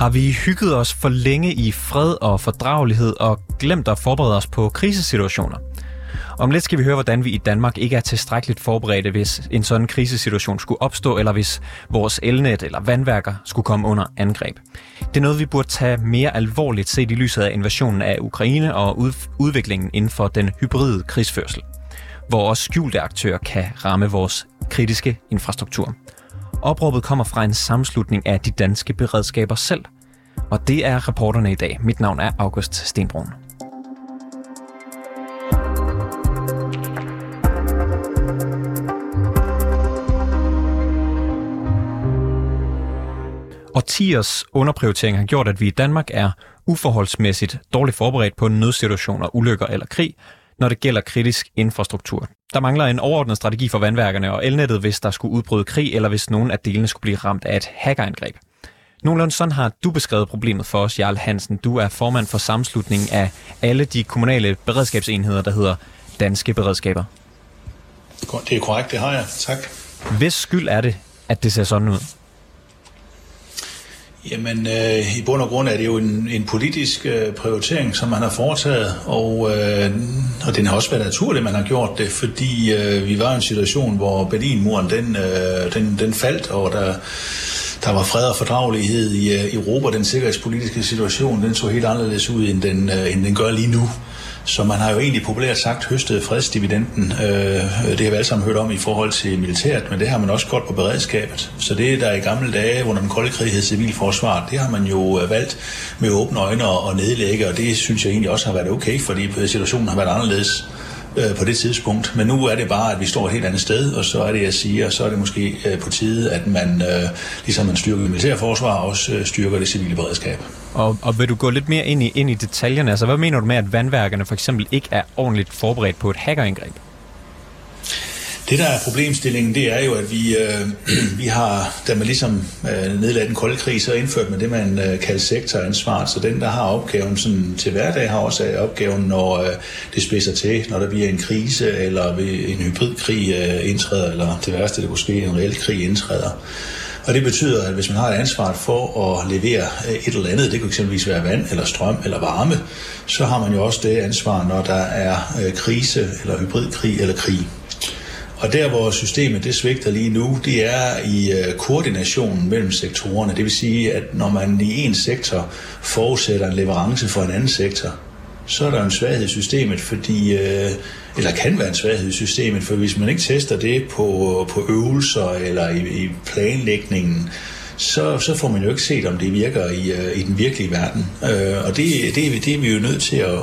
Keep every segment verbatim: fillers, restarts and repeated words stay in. Har vi hygget os for længe i fred og fordragelighed og glemt at forberede os på krisesituationer? Om lidt skal vi høre, hvordan vi i Danmark ikke er tilstrækkeligt forberedte, hvis en sådan krisesituation skulle opstå, eller hvis vores elnet eller vandværker skulle komme under angreb. Det er noget, vi burde tage mere alvorligt set i lyset af invasionen af Ukraine og udviklingen inden for den hybride krigsførsel, hvor også skjulte aktører kan ramme vores kritiske infrastruktur. Opråbet kommer fra en sammenslutning af de danske beredskaber selv, og det er reporterne i dag. Mit navn er August Stenbroen. Årtiers underprioritering har gjort, at vi i Danmark er uforholdsmæssigt dårligt forberedt på nødsituationer, ulykker eller krig, når det gælder kritisk infrastruktur. Der mangler en overordnet strategi for vandværkerne og elnettet, hvis der skulle udbryde krig, eller hvis nogen af delene skulle blive ramt af et hackerangreb. Nogenlunde sådan har du beskrevet problemet for os, Jarl Hansen. Du er formand for sammenslutningen af alle de kommunale beredskabsenheder, der hedder Danske Beredskaber. Det er korrekt, det har jeg. Tak. Hvis skyld er det, at det ser sådan ud? Jamen, øh, i bund og grund er det jo en, en politisk øh, prioritering, som man har foretaget, og, øh, og den har også været naturligt, man har gjort det, fordi øh, vi var i en situation, hvor Berlinmuren den, øh, den, den faldt, og der, der var fred og fordragelighed i øh, Europa. Den sikkerhedspolitiske situation, den så helt anderledes ud, end den, øh, end den gør lige nu. Så man har jo egentlig populært sagt høstet fredsdividenden. Det har vi alle sammen hørt om i forhold til militæret, men det har man også gjort på beredskabet. Så det, der i gamle dage under den kolde krig hed civilforsvar, det har man jo valgt med åbne øjne at nedlægge, og det synes jeg egentlig også har været okay, fordi situationen har været anderledes på det tidspunkt. Men nu er det bare, at vi står et helt andet sted, og så er det, jeg siger, og så er det måske på tide, at man, ligesom man styrker det militære forsvar, også styrker det civile beredskab. Og, og vil du gå lidt mere ind i, ind i detaljerne? Altså, hvad mener du med, at vandværkerne for eksempel ikke er ordentligt forberedt på et hackerangreb? Det, der er problemstillingen, det er jo, at vi, øh, vi har, da man ligesom øh, nedlagde den kolde krig, så indført med det, man øh, kalder sektoransvar. Så den, der har opgaven sådan, til hverdag, har også opgaven, når øh, det spidser til, når der bliver en krise, eller en hybridkrig øh, indtræder, eller det værste, det kunne ske, en reel krig indtræder. Og det betyder, at hvis man har et ansvar for at levere et eller andet, det kan eksempelvis være vand eller strøm eller varme, så har man jo også det ansvar, når der er øh, krise, eller hybridkrig, eller krig. Og der, hvor systemet det svigter lige nu, det er i øh, koordinationen mellem sektorerne. Det vil sige, at når man i en sektor forudsætter en leverance for en anden sektor, så er der en svaghed i systemet, fordi, øh, eller kan være en svaghed i systemet, for hvis man ikke tester det på, på øvelser eller i, i planlægningen, Så, så får man jo ikke set, om det virker i, i den virkelige verden. Øh, og det, det, det er vi jo nødt til at,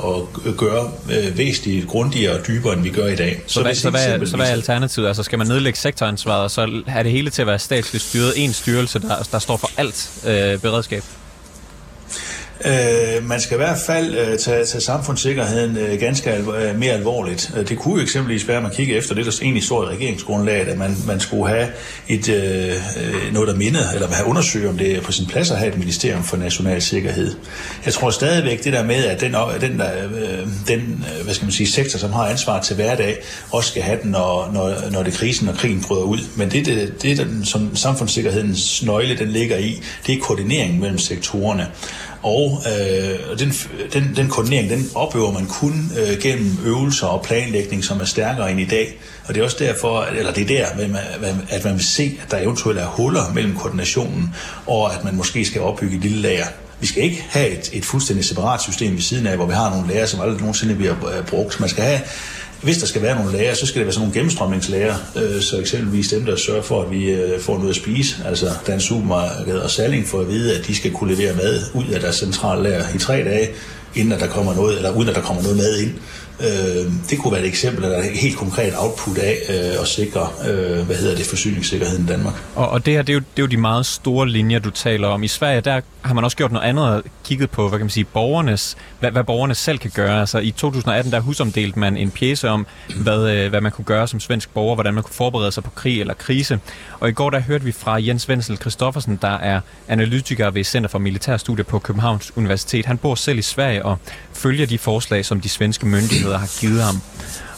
at gøre øh, væsentligt grundigere og dybere, end vi gør i dag. Så, så, hvad, så, hvad, så hvad er alternativet? Altså, skal man nedlægge sektoransvaret, og så er det hele til at være statsligt styret? En styrelse, der, der står for alt øh, beredskab? Øh, man skal i hvert fald øh, tage, tage samfundssikkerheden øh, ganske alvor- mere alvorligt. Det kunne jo eksempelvis være, at man kigger efter det, der egentlig står i regeringsgrundlaget, at man, man skulle have et, øh, noget, der minder, eller have undersøgt, om det er på sin plads at have et ministerium for national sikkerhed. Jeg tror stadigvæk det der med, at den, den, der, øh, den hvad skal man sige, sektor, som har ansvar til hverdag, også skal have den, når, når, når det krisen og krigen bryder ud. Men det, det, det den, som samfundssikkerhedens nøgle den ligger i, det er koordineringen mellem sektorerne. Og øh, den, den, den koordinering, den opøver man kun øh, gennem øvelser og planlægning, som er stærkere end i dag. Og det er også derfor, eller det er der, at man vil se, at der eventuelt er huller mellem koordinationen, og at man måske skal opbygge et lille lager. Vi skal ikke have et, et fuldstændig separat system ved siden af, hvor vi har nogle lager, som aldrig nogensinde bliver brugt. Man skal have, hvis der skal være nogle lager, så skal det være sådan nogle gennemstrømningslager, øh, så eksempelvis dem, der sørger for, at vi øh, får noget at spise. Altså Dansk Supermarked og Salling får at vide, at de skal kunne levere mad ud af deres centrale lager i tre dage, inden at der kommer noget, eller uden at der kommer noget mad ind. Øh, det kunne være et eksempel, der er et helt konkret output af øh, at sikre, øh, hvad hedder det, forsyningssikkerheden i Danmark. Og, og det her, det er, jo, det er jo de meget store linjer, du taler om. I Sverige, der har man også gjort noget andet og kigget på, hvad kan man sige, borgernes, hvad, hvad borgerne selv kan gøre. Altså i to tusind og atten, der husomdelte man en pjece om, hvad, øh, hvad man kunne gøre som svensk borger, hvordan man kunne forberede sig på krig eller krise. Og i går, der hørte vi fra Jens Wenzel Christoffersen, der er analytiker ved Center for Militærstudier på Københavns Universitet. Han bor selv i Sverige og følger de forslag, som de svenske myndigheder har givet ham.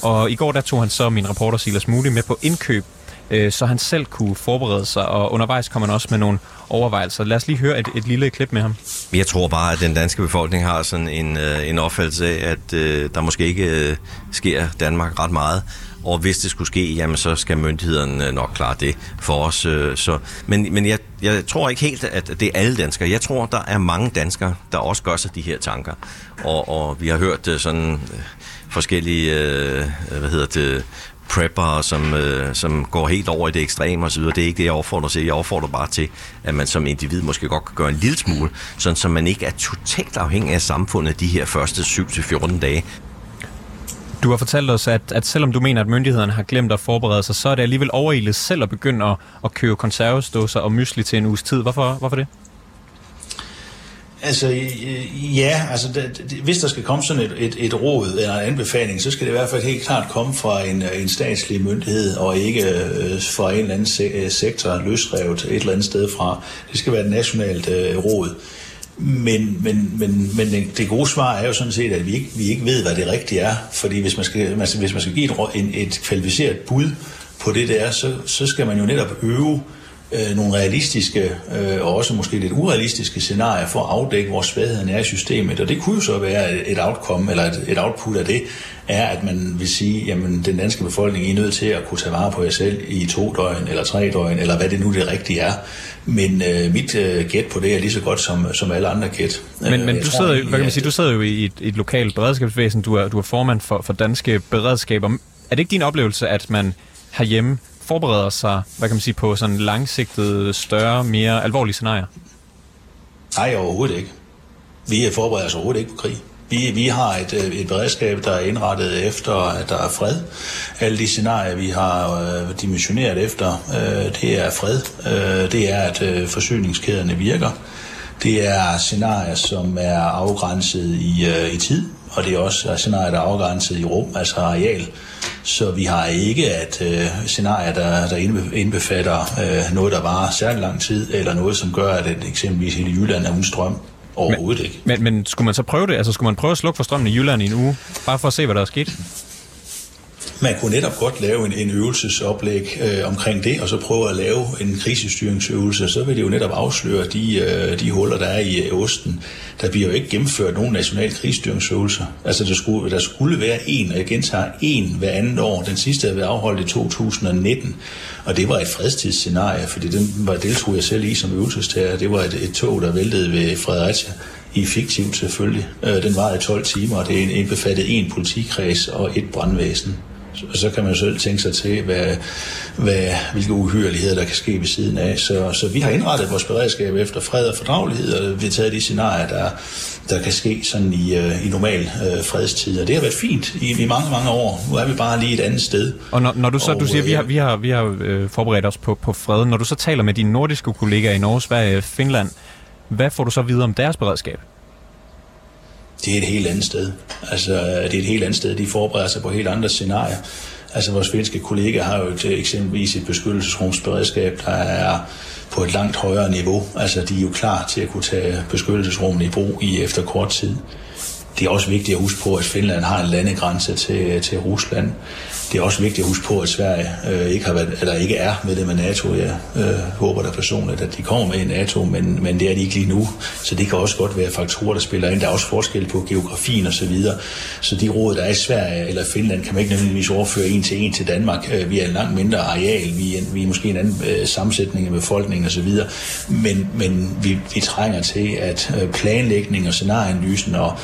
Og i går der tog han så min reporter Silas Muli med på indkøb øh, så han selv kunne forberede sig, og undervejs kom han også med nogle overvejelser. Lad os lige høre et, et lille klip med ham. Jeg tror bare, at den danske befolkning har sådan en, øh, en opfattelse af, at øh, der måske ikke øh, sker Danmark ret meget. Og hvis det skulle ske, jamen så skal myndighederne nok klare det for os. Så. Men, men jeg, jeg tror ikke helt, at det er alle danskere. Jeg tror, der er mange danskere, der også gør sig de her tanker. Og, og vi har hørt sådan forskellige, hvad hedder det, prepper, som, som går helt over i det ekstreme osv. Det er ikke det, jeg opfordrer til. Jeg opfordrer bare til, at man som individ måske godt kan gøre en lille smule, sådan så man ikke er totalt afhængig af samfundet de her første syv til fjorten dage. Du har fortalt os, at, at selvom du mener, at myndighederne har glemt at forberede sig, så er det alligevel overildet selv at begynde at, at købe konservesdåser og mysli til en uges tid. Hvorfor, hvorfor det? Altså, ja, altså, det, hvis der skal komme sådan et, et, et råd eller en anbefaling, så skal det i hvert fald helt klart komme fra en, en statslig myndighed, og ikke øh, fra en eller anden se- sektor løsrevet et eller andet sted fra. Det skal være et nationalt øh, råd. Men, men, men, men det gode svar er jo sådan set, at vi ikke, vi ikke ved, hvad det rigtige er. Fordi hvis man skal, hvis man skal give et, et kvalificeret bud på det, det er, så, så skal man jo netop øve øh, nogle realistiske øh, og også måske lidt urealistiske scenarier for at afdække, hvor svagheden er i systemet. Og det kunne jo så være et outcome, eller et, et output af det, er, at man vil sige, jamen den danske befolkning I er nødt til at kunne tage vare på jer selv i to døgn eller tre døgn, eller hvad det nu det rigtige er. Men øh, mit øh, gæt på det er lige så godt som, som alle andre gæt. Men, øh, men du, tror, sidder, hvad kan man sige, du sidder jo i et, et lokalt beredskabsvæsen, du er, du er formand for, for Danske Beredskaber. Er det ikke din oplevelse, at man herhjemme forbereder sig, hvad kan man sige, på sådan langsigtede, større, mere alvorlige scenarier? Nej, overhovedet ikke. Vi forbereder os overhovedet ikke på krig. Vi, vi har et, et beredskab, der er indrettet efter, at der er fred. Alle de scenarier, vi har øh, dimensioneret efter, øh, det er fred. Øh, det er, at øh, forsyningskæderne virker. Det er scenarier, som er afgrænset i, øh, i tid, og det er også scenarier, der er afgrænset i rum, altså areal. Så vi har ikke et øh, scenarie, der, der indbefatter øh, noget, der varer særlig lang tid, eller noget, som gør, at et, eksempelvis hele Jylland er uden strøm. Overhovedet ikke. Men, men, men skulle man så prøve det? Altså skulle man prøve at slukke for strømmen i Jylland i en uge, bare for at se, hvad der er sket? Man kunne netop godt lave en, en øvelsesoplæg øh, omkring det, og så prøve at lave en krisestyringsøvelse, så vil det jo netop afsløre de, øh, de huller, der er i øh, osten. Der bliver jo ikke gennemført nogen national krisestyringsøvelse. Altså der skulle, der skulle være en, og jeg gentager en hver andet år. Den sidste havde været afholdt i to tusind nitten, og det var et fredstidsscenarie, fordi den var, deltog jeg selv i som øvelsestager. Det var et, et tog, der væltede ved Fredericia. I fiktivt selvfølgelig. Øh, den varede tolv timer, og det indbefattede en politikreds og et brandvæsen. Og så kan man jo selv tænke sig til, hvad, hvad, hvilke uhyreligheder, der kan ske ved siden af. Så, så vi har indrettet vores beredskab efter fred og fordragelighed, og vi har taget de scenarier, der, der kan ske sådan i, i normal øh, fredstid. Og det har været fint i, i mange, mange år. Nu er vi bare lige et andet sted. Og når, når du så og, du siger, at vi har, vi har, vi har øh, forberedt os på, på fred, når du så taler med dine nordiske kollegaer i Norge, Sverige, Finland, hvad får du så videre om deres beredskab? Det er et helt andet sted. Altså, det er et helt andet sted. De forbereder sig på helt andre scenarier. Altså, vores svenske kollegaer har jo et, eksempelvis et beskyttelsesrumsberedskab, der er på et langt højere niveau. Altså, de er jo klar til at kunne tage beskyttelsesrummet i brug i efter kort tid. Det er også vigtigt at huske på, at Finland har en landegrænse til, til Rusland. Det er også vigtigt at huske på, at Sverige øh, ikke, har været, eller ikke er medlem af NATO. Jeg øh, håber da personligt, at de kommer med i NATO, men, men det er de ikke lige nu. Så det kan også godt være faktorer, der spiller ind. Der er også forskel på geografien osv. Så videre. Så de råd, der er i Sverige eller Finland, kan man ikke nødvendigvis overføre en til en til Danmark. Vi er en langt mindre areal. Vi er, vi er måske en anden øh, sammensætning af befolkningen osv. Men, men vi, vi trænger til, at øh, planlægning og scenarieanalysen og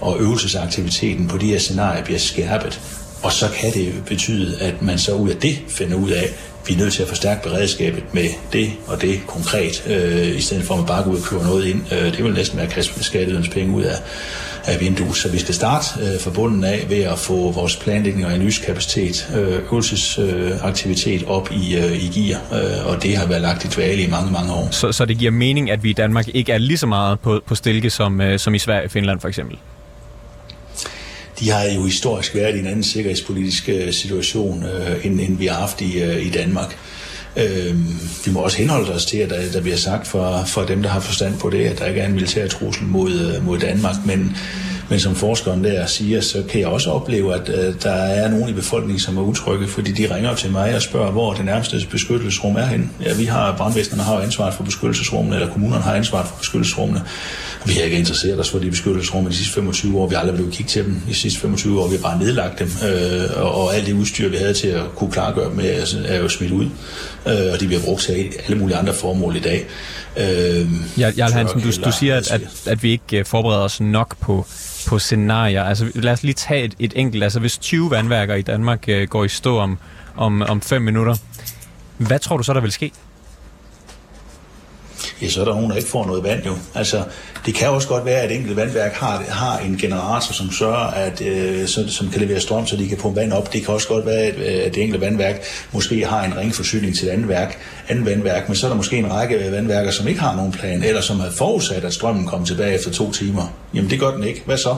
og øvelsesaktiviteten på de her scenarier bliver skærpet. Og så kan det betyde, at man så ud af det finder ud af, at vi er nødt til at forstærke beredskabet med det og det konkret, øh, i stedet for at man bare går ud og køber noget ind. Det vil næsten være at kaste skatteydernes penge ud af, af vinduet. Så vi skal starte øh, fra bunden af ved at få vores planlægning og analysekapacitet, øh, øvelsesaktivitet øh, op i, øh, i gear, øh, og det har været lagt i dvale i mange, mange år. Så, så det giver mening, at vi i Danmark ikke er lige så meget på, på stilke som, øh, som i Sverige og Finland for eksempel? De har jo historisk været i en anden sikkerhedspolitisk situation, øh, end, end vi har haft i, øh, i Danmark. Øh, vi må også henholde os til, at der, der bliver sagt for, for dem, der har forstand på det, at der ikke er en militær trussel mod, mod Danmark, men, Men som forskeren der siger, så kan jeg også opleve, at øh, der er nogen i befolkningen, som er utrygge, fordi de ringer til mig og spørger, hvor det nærmeste beskyttelsesrum er henne. Ja, vi har, brandvæsenerne har ansvaret for beskyttelsesrummene, eller kommunerne har ansvaret for beskyttelsesrummene. Vi har ikke interesseret os for de beskyttelsesrum i de sidste femogtyve år. Vi har aldrig blevet kigget til dem. I de sidste femogtyve år vi har bare nedlagt dem, øh, og, og alt det udstyr, vi havde til at kunne klargøre dem, er jo smidt ud. Øh, og de bliver brugt til alle mulige andre formål i dag. Øh, ja, Jarl Hansen, du, du siger, at, at, at vi ikke forbereder os nok på på scenarier. Altså, lad os lige tage et, et enkelt. Altså, hvis tyve vandværker i Danmark øh, går i stå om, om, om fem minutter, hvad tror du så, der vil ske? Ja, så er der nogen, der ikke får noget vand jo. Altså, det kan også godt være, at et enkelt vandværk har, har en generator, som sørger, at, øh, som, som kan levere strøm, så de kan pumpe vand op. Det kan også godt være, at, at det enkelte vandværk måske har en ringforsyning til et andet, værk, andet vandværk, men så er der måske en række vandværker, som ikke har nogen plan, eller som havde forudsat, at strømmen kom tilbage efter to timer. Jamen, det gør den ikke. Hvad så?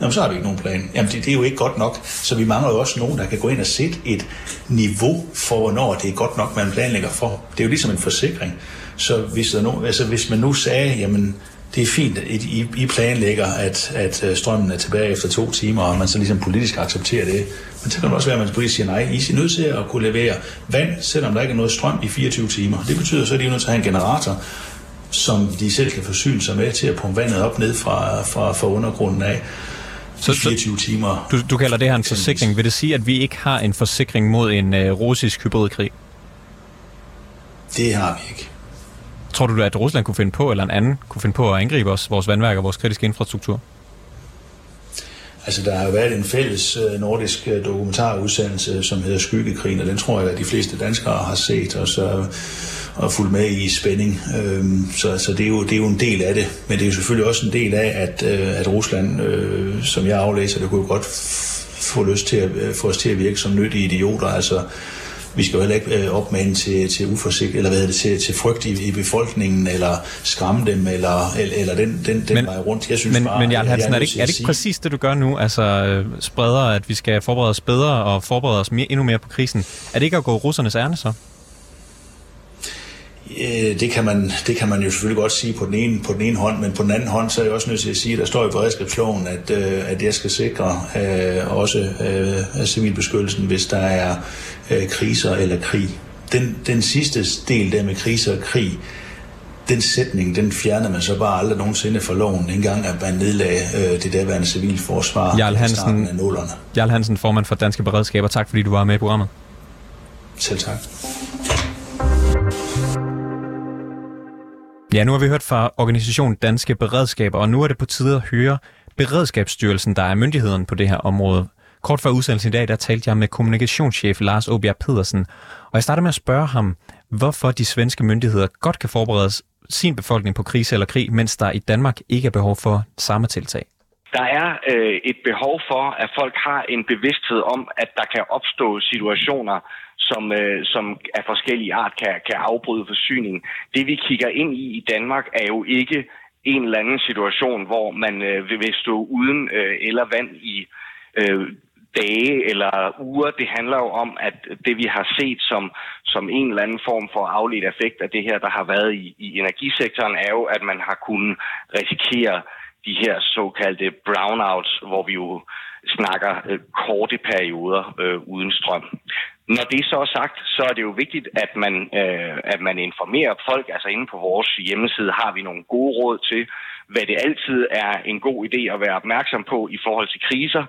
Jamen, så har vi ikke nogen plan. Jamen, det, det er jo ikke godt nok. Så vi mangler jo også nogen, der kan gå ind og sætte et niveau for, hvornår det er godt nok, man planlægger for. Det er jo ligesom en forsikring. Så hvis, der no, altså hvis man nu sagde, jamen det er fint, at I, I planlægger, at, at strømmen er tilbage efter to timer, og man så ligesom politisk accepterer det. Men så kan det også være, at man politisk siger nej. I er nødt til at kunne levere vand, selvom der ikke er noget strøm i fireogtyve timer. Det betyder så, at I er nødt til at have en generator, som de selv kan forsyne sig med til at pumpe vandet op ned fra, fra, fra undergrunden af. Så fireogtyve timer. Du, du kalder det her en forsikring. Vil det sige, at vi ikke har en forsikring mod en øh, russisk hybridkrig? Det har vi ikke. Tror du, at Rusland kunne finde på, eller en anden kunne finde på at angribe os, vores vandværker og vores kritiske infrastruktur? Altså, der har jo været en fælles nordisk dokumentarudsendelse, som hedder Skyggekrigen, og den tror jeg, at de fleste danskere har set og, så, og fulgt med i spænding. Så, så det, er jo, det er jo en del af det. Men det er jo selvfølgelig også en del af, at, at Rusland, som jeg aflæser, det kunne jo godt få lyst til at få os til at virke som nyttige idioter. Altså, vi skal jo heller ikke opmane til, til uforsigt, eller hvad er det, til, til frygt i, i befolkningen, eller skræmme dem, eller, eller, eller den, den, den men, vej rundt. Jeg synes men, bare, men Jarl Hansen, er det, ikke, er det ikke præcis det, du gør nu? Altså spreder, at vi skal forberede os bedre, og forberede os mere, endnu mere på krisen. Er det ikke at gå russernes ærne så? Det kan, man, det kan man jo selvfølgelig godt sige på den, ene, på den ene hånd, men på den anden hånd, så er jeg også nødt til at sige, at der står i beredskabsloven, at, at jeg skal sikre øh, også øh, civilbeskyttelsen, hvis der er øh, kriser eller krig. Den, den sidste del der med kriser og krig, den sætning, den fjerner man så bare aldrig nogensinde fra loven, engang at man nedlagde øh, det derværende civilforsvar i starten af nullerne. Jarl Hansen, formand for Danske Beredskaber, tak fordi du var med i programmet. Selv tak. Ja, nu har vi hørt fra organisationen Danske Beredskaber, og nu er det på tide at høre Beredskabsstyrelsen, der er myndigheden på det her område. Kort før udsendelsen i dag, der talte jeg med kommunikationschef Lars Aabjerg Pedersen, og jeg startede med at spørge ham, hvorfor de svenske myndigheder godt kan forberede sin befolkning på krise eller krig, mens der i Danmark ikke er behov for samme tiltag. Der er øh, et behov for, at folk har en bevidsthed om, at der kan opstå situationer, som, øh, som af forskellige art kan, kan afbryde forsyningen. Det vi kigger ind i i Danmark er jo ikke en eller anden situation, hvor man øh, vil stå uden øh, eller vand i øh, dage eller uger. Det handler jo om, at det vi har set som, som en eller anden form for afledt effekt af det her, der har været i, i energisektoren, er jo, at man har kunnet risikere de her såkaldte brownouts, hvor vi jo snakker øh, korte perioder øh, uden strøm. Når det så er sagt, så er det jo vigtigt, at man, øh, at man informerer folk. Altså inde på vores hjemmeside har vi nogle gode råd til, hvad det altid er en god idé at være opmærksom på i forhold til kriser.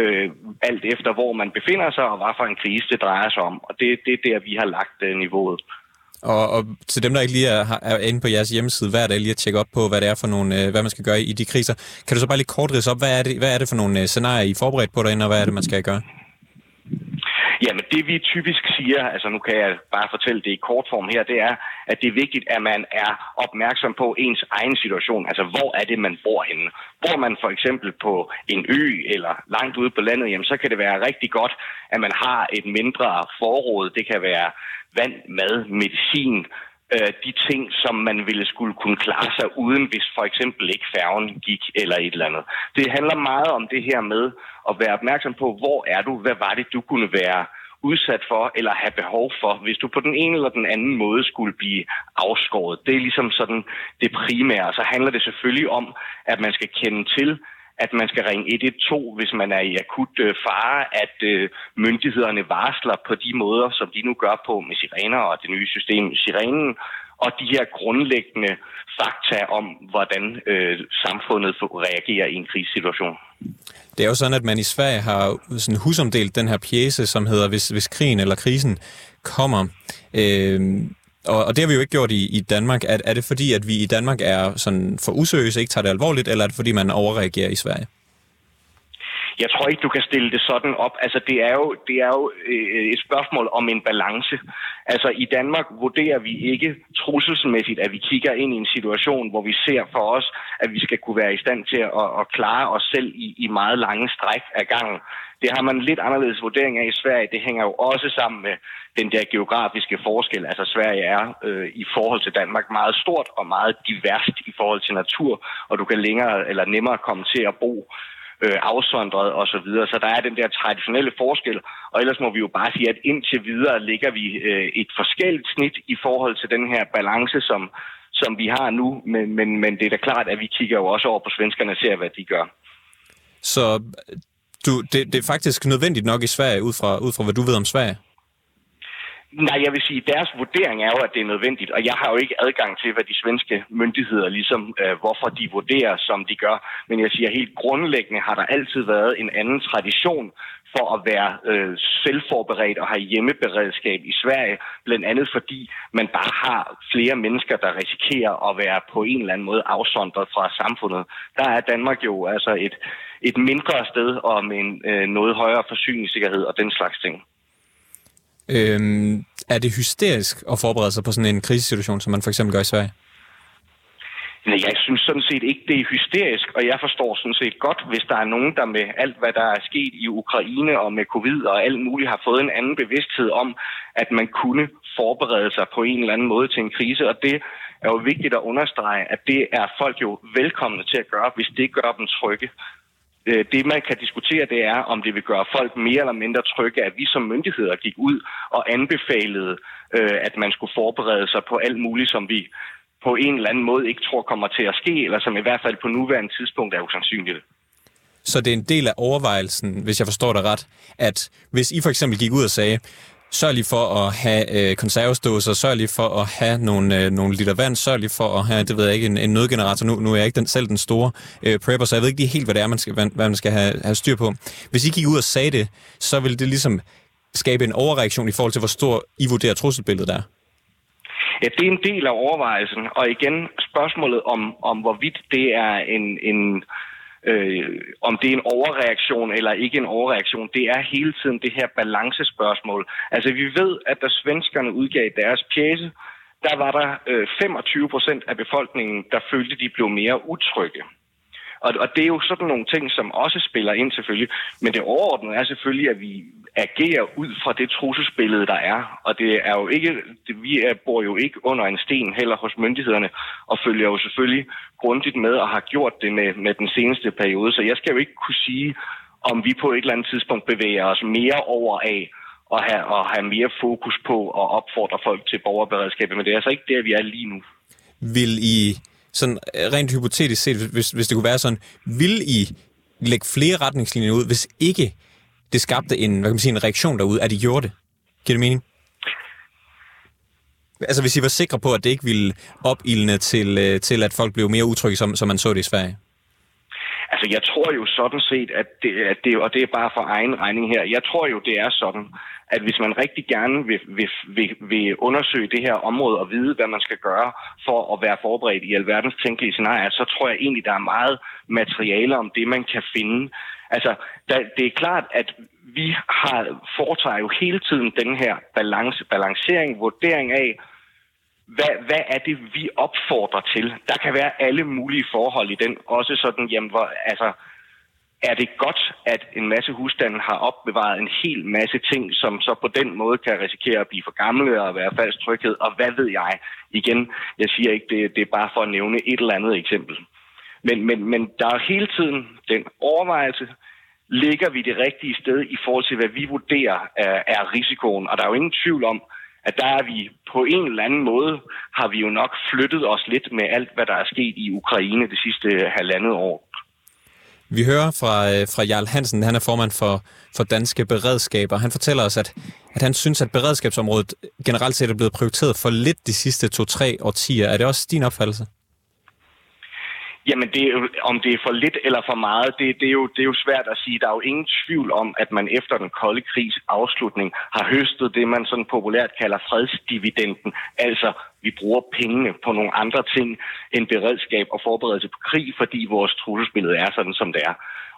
Øh, alt efter hvor man befinder sig og hvad for en krise det drejer sig om. Og det, det er der, vi har lagt øh, niveauet. Og, og til dem, der ikke lige er, er inde på jeres hjemmeside hver dag, lige at tjekke op på, hvad det er for nogle, hvad man skal gøre i de kriser. Kan du så bare lige kort ridse op, hvad er det, hvad er det for nogle scenarier, I er forberedt på derinde, og hvad er det, man skal gøre? Jamen det vi typisk siger, altså nu kan jeg bare fortælle det i kort form her, det er, at det er vigtigt, at man er opmærksom på ens egen situation. Altså hvor er det, man bor henne? Bor man for eksempel på en ø eller langt ude på landet, jamen så kan det være rigtig godt, at man har et mindre forråd. Det kan være vand, mad, medicin, øh, de ting, som man ville skulle kunne klare sig uden, hvis for eksempel ikke færgen gik eller et eller andet. Det handler meget om det her med at være opmærksom på, hvor er du, hvad var det, du kunne være udsat for eller have behov for, hvis du på den ene eller den anden måde skulle blive afskåret. Det er ligesom sådan det primære. Så handler det selvfølgelig om, at man skal kende til, at man skal ringe et et to, hvis man er i akut fare, at myndighederne varsler på de måder, som de nu gør på med sirener og det nye system Sirenen, og de her grundlæggende fakta om, hvordan øh, samfundet reagerer i en krisesituation. Det er jo sådan, at man i Sverige har sådan husomdelt den her pjece, som hedder Hvis, hvis krigen eller krisen kommer. Øh, og, og det har vi jo ikke gjort i, i Danmark. Er, er det fordi, at vi i Danmark er sådan for useriøse, ikke tager det alvorligt, eller er det fordi, man overreagerer i Sverige? Jeg tror ikke, du kan stille det sådan op. Altså, det er jo, det er jo et spørgsmål om en balance. Altså, i Danmark vurderer vi ikke trusselsmæssigt, at vi kigger ind i en situation, hvor vi ser for os, at vi skal kunne være i stand til at, at klare os selv i, i meget lange stræk af gangen. Det har man lidt anderledes vurdering af i Sverige. Det hænger jo også sammen med den der geografiske forskel. Altså Sverige er øh, i forhold til Danmark meget stort og meget diverst i forhold til natur, og du kan længere eller nemmere komme til at bo afsondret og så videre. Så der er den der traditionelle forskel, og ellers må vi jo bare sige, at indtil videre ligger vi et forskelligt snit i forhold til den her balance, som, som vi har nu, men, men, men det er da klart, at vi kigger jo også over på svenskerne og ser, hvad de gør. Så du, det, det er faktisk nødvendigt nok i Sverige, ud fra, ud fra hvad du ved om Sverige? Nej, jeg vil sige, deres vurdering er jo, at det er nødvendigt, og jeg har jo ikke adgang til, hvad de svenske myndigheder ligesom, øh, hvorfor de vurderer, som de gør. Men jeg siger, helt grundlæggende har der altid været en anden tradition for at være øh, selvforberedt og have hjemmeberedskab i Sverige, blandt andet fordi man bare har flere mennesker, der risikerer at være på en eller anden måde afsondret fra samfundet. Der er Danmark jo altså et, et mindre sted og med en øh, noget højere forsyningssikkerhed og den slags ting. Øhm, er det hysterisk at forberede sig på sådan en krisesituation, som man for eksempel gør i Sverige? Nej, jeg synes sådan set ikke, det er hysterisk, og jeg forstår sådan set godt, hvis der er nogen, der med alt, hvad der er sket i Ukraine og med covid og alt muligt, har fået en anden bevidsthed om, at man kunne forberede sig på en eller anden måde til en krise, og det er jo vigtigt at understrege, at det er folk jo velkomne til at gøre, hvis det gør dem trygge. Det, man kan diskutere, det er, om det vil gøre folk mere eller mindre trygge, at vi som myndigheder gik ud og anbefalede, at man skulle forberede sig på alt muligt, som vi på en eller anden måde ikke tror kommer til at ske, eller som i hvert fald på nuværende tidspunkt er usandsynligt. Så det er en del af overvejelsen, hvis jeg forstår dig ret, at hvis I for eksempel gik ud og sagde, sørg lige for at have konservesdåser, sørg lige for at have nogle, nogle liter vand, sørg lige for at have, det ved jeg ikke, en, en nødgenerator. Nu, nu er jeg ikke den, selv den store øh, prepper, så jeg ved ikke lige helt, hvad det er, man skal, hvad man skal have, have styr på. Hvis I gik ud og sagde det, så ville det ligesom skabe en overreaktion i forhold til, hvor stor I vurderer trusselbilledet er. Ja, det er en del af overvejelsen, og igen spørgsmålet om, om hvorvidt det er en... en Øh, om det er en overreaktion eller ikke en overreaktion, det er hele tiden det her balancespørgsmål. Altså vi ved, at da svenskerne udgav deres pjece, der var der øh, femogtyve procent af befolkningen, der følte, de blev mere utrygge. Og, og det er jo sådan nogle ting, som også spiller ind selvfølgelig. Men det overordnede er selvfølgelig, at vi agerer ud fra det trusselsbillede, der er. Og det er jo ikke, det, vi er, bor jo ikke under en sten heller hos myndighederne, og følger jo selvfølgelig grundigt med og har gjort det med, med den seneste periode. Så jeg skal jo ikke kunne sige, om vi på et eller andet tidspunkt bevæger os mere over af og have, og have mere fokus på at opfordre folk til borgerberedskabet. Men det er altså ikke der, vi er lige nu. Vil I... sådan rent hypotetisk set, hvis, hvis det kunne være sådan, vil I lægge flere retningslinjer ud, hvis ikke det skabte en, hvad kan man sige, en reaktion derude, at I gjorde det? Giver det mening? Altså hvis I var sikre på, at det ikke ville opildne til, til at folk blev mere utrygge, som, som man så det i Sverige? Altså jeg tror jo sådan set, at det, at det, og det er bare for egen regning her, jeg tror jo, det er sådan, at hvis man rigtig gerne vil, vil, vil, vil undersøge det her område og vide, hvad man skal gøre for at være forberedt i alverdens tænkelige scenarier, så tror jeg egentlig, der er meget materiale om det, man kan finde. Altså, der, det er klart, at vi har, foretager jo hele tiden den her balance, balancering, vurdering af, Hvad, hvad er det, vi opfordrer til? Der kan være alle mulige forhold i den. Også sådan, jamen, hvor, altså, er det godt, at en masse husstande har opbevaret en hel masse ting, som så på den måde kan risikere at blive for gamle og være falsk tryghed? Og hvad ved jeg? Igen, jeg siger ikke, det, det er bare for at nævne et eller andet eksempel. Men, men, men der er hele tiden den overvejelse, ligger vi det rigtige sted i forhold til, hvad vi vurderer er, er risikoen? Og der er jo ingen tvivl om, at der er vi på en eller anden måde, har vi jo nok flyttet os lidt med alt, hvad der er sket i Ukraine det sidste halvandet år. Vi hører fra, fra Jarl Hansen, han er formand for, for Danske Beredskaber. Han fortæller os, at, at han synes, at beredskabsområdet generelt set er blevet prioriteret for lidt de sidste to-tre årtier. Er det også din opfattelse? Jamen, det, om det er for lidt eller for meget, det, det, er jo, det er jo svært at sige. Der er jo ingen tvivl om, at man efter den kolde krigs afslutning har høstet det, man sådan populært kalder fredsdividenden. Altså, vi bruger pengene på nogle andre ting end beredskab og forberedelse på krig, fordi vores trusselsbillede er sådan, som det er.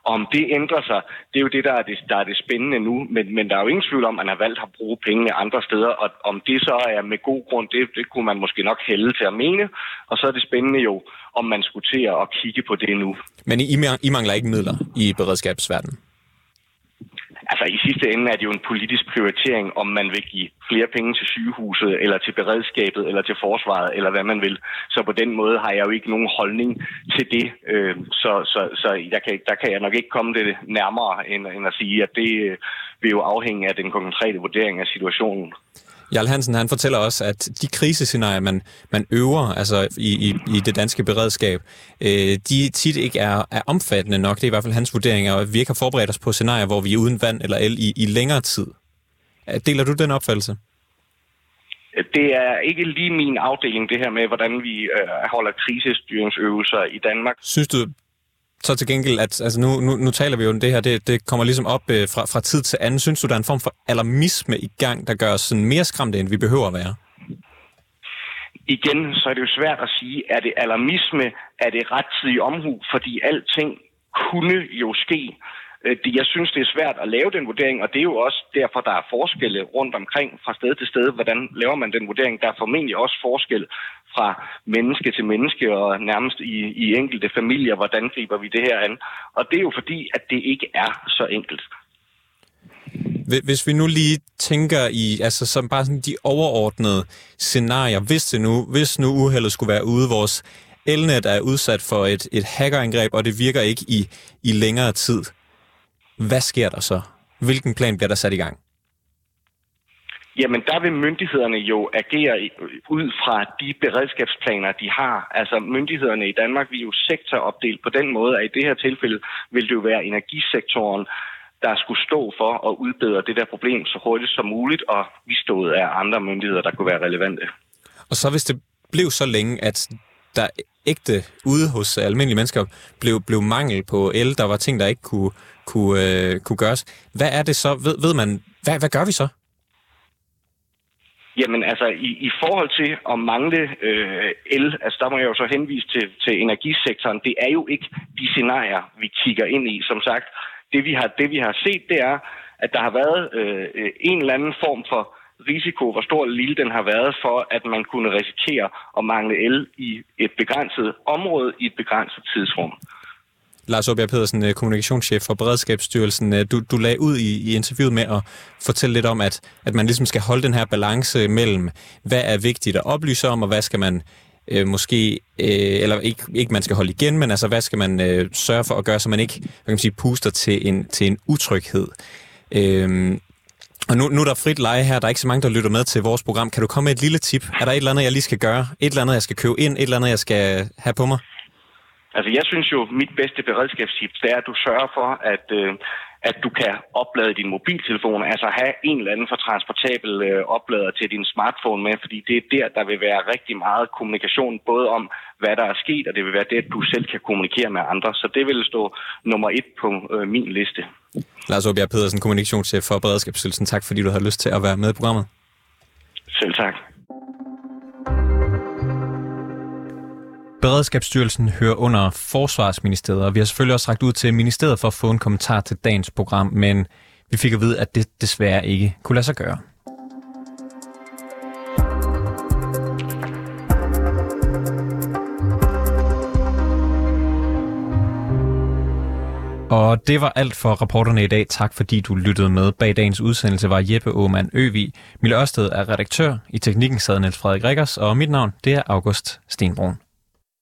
Om det ændrer sig, det er jo det, der er det, der er det spændende nu, men, men der er jo ingen tvivl om, at man har valgt at bruge pengene andre steder, og om det så er med god grund, det, det kunne man måske nok hælde til at mene, og så er det spændende jo, om man skulle til at kigge på det nu. Men I, I mangler ikke midler i beredskabsverdenen? Altså i sidste ende er det jo en politisk prioritering, om man vil give flere penge til sygehuset, eller til beredskabet, eller til forsvaret, eller hvad man vil. Så på den måde har jeg jo ikke nogen holdning til det. Så, så, så der, kan, der kan jeg nok ikke komme det nærmere, end, end at sige, at det vil jo afhænge af den konkrete vurdering af situationen. Jarl Hansen, han fortæller også, at de krisescenarier, man, man øver altså i, i, i det danske beredskab, øh, de tit ikke er, er omfattende nok. Det er i hvert fald hans vurdering, og vi ikke har forberedt os på scenarier, hvor vi er uden vand eller el i, i længere tid. Deler du den opfattelse? Det er ikke lige min afdeling, det her med, hvordan vi øh, holder krisestyringsøvelser i Danmark. Synes du så til gengæld, at altså nu, nu, nu taler vi jo om det her, det, det kommer ligesom op øh, fra, fra tid til anden. Synes du, der er en form for alarmisme i gang, der gør os sådan mere skræmte, end vi behøver at være? Igen, så er det jo svært at sige, er det alarmisme, er det rettidig omhu, fordi alting kunne jo ske. Jeg synes, det er svært at lave den vurdering, og det er jo også derfor, der er forskelle rundt omkring fra sted til sted. Hvordan laver man den vurdering? Der er formentlig også forskel fra menneske til menneske og nærmest i, i enkelte familier. Hvordan griber vi det her an? Og det er jo fordi, at det ikke er så enkelt. Hvis vi nu lige tænker i, altså som bare sådan de overordnede scenarier, hvis det nu, hvis nu uheldet skulle være ude, vores elnet er udsat for et, et hackerangreb, og det virker ikke i, i længere tid. Hvad sker der så? Hvilken plan bliver der sat i gang? Jamen, der vil myndighederne jo agere ud fra de beredskabsplaner, de har. Altså, myndighederne i Danmark vil jo sektoropdelt på den måde, at i det her tilfælde vil det jo være energisektoren, der skulle stå for at udbedre det der problem så hurtigt som muligt, og bistået af andre myndigheder, der kunne være relevante. Og så hvis det blev så længe, at der ægte ude hos almindelige mennesker blev, blev mangel på el, der var ting, der ikke kunne, kunne, øh, kunne gøres. Hvad er det så? Ved, ved man, hvad, hvad gør vi så? Jamen altså, i, i forhold til at mangle øh, el, altså der må jeg jo så henvise til, til energisektoren, det er jo ikke de scenarier, vi kigger ind i. Som sagt, det vi har, det, vi har set, det er, at der har været øh, en eller anden form for risiko, hvor stor eller lille den har været for, at man kunne risikere at mangle el i et begrænset område i et begrænset tidsrum. Lars Aabjerg Pedersen, kommunikationschef for Beredskabsstyrelsen, du, du lagde ud i, i interviewet med at fortælle lidt om, at, at man ligesom skal holde den her balance mellem, hvad er vigtigt at oplyse om, og hvad skal man øh, måske, øh, eller ikke, ikke man skal holde igen, men altså hvad skal man øh, sørge for at gøre, så man ikke, hvad kan man sige, puster til en, til en utryghed. Øh, Og nu, nu er der frit leje her, der er ikke så mange, der lytter med til vores program. Kan du komme med et lille tip? Er der et eller andet, jeg lige skal gøre? Et eller andet, jeg skal købe ind? Et eller andet, jeg skal have på mig? Altså, jeg synes jo, mit bedste beredskabstip, det er, at du sørger for, at, øh, at du kan oplade din mobiltelefon. Altså, have en eller anden for transportabel øh, oplader til din smartphone med, fordi det er der, der vil være rigtig meget kommunikation, både om, hvad der er sket, og det vil være det, at du selv kan kommunikere med andre. Så det vil stå nummer et på øh, min liste. Lars Aabjerg Pedersen, kommunikationschef for Beredskabsstyrelsen. Tak, fordi du har lyst til at være med i programmet. Selv tak. Beredskabsstyrelsen hører under Forsvarsministeriet, og vi har selvfølgelig også rakt ud til ministeriet for at få en kommentar til dagens program, men vi fik at vide, at det desværre ikke kunne lade sig gøre. Og det var alt for rapporterne i dag. Tak fordi du lyttede med. Bag dagens udsendelse var Jeppe Aamand Øvig. Mille Ørsted er redaktør. I teknikken sad Niels Frederik Rickers, og mit navn det er August Stenbroen.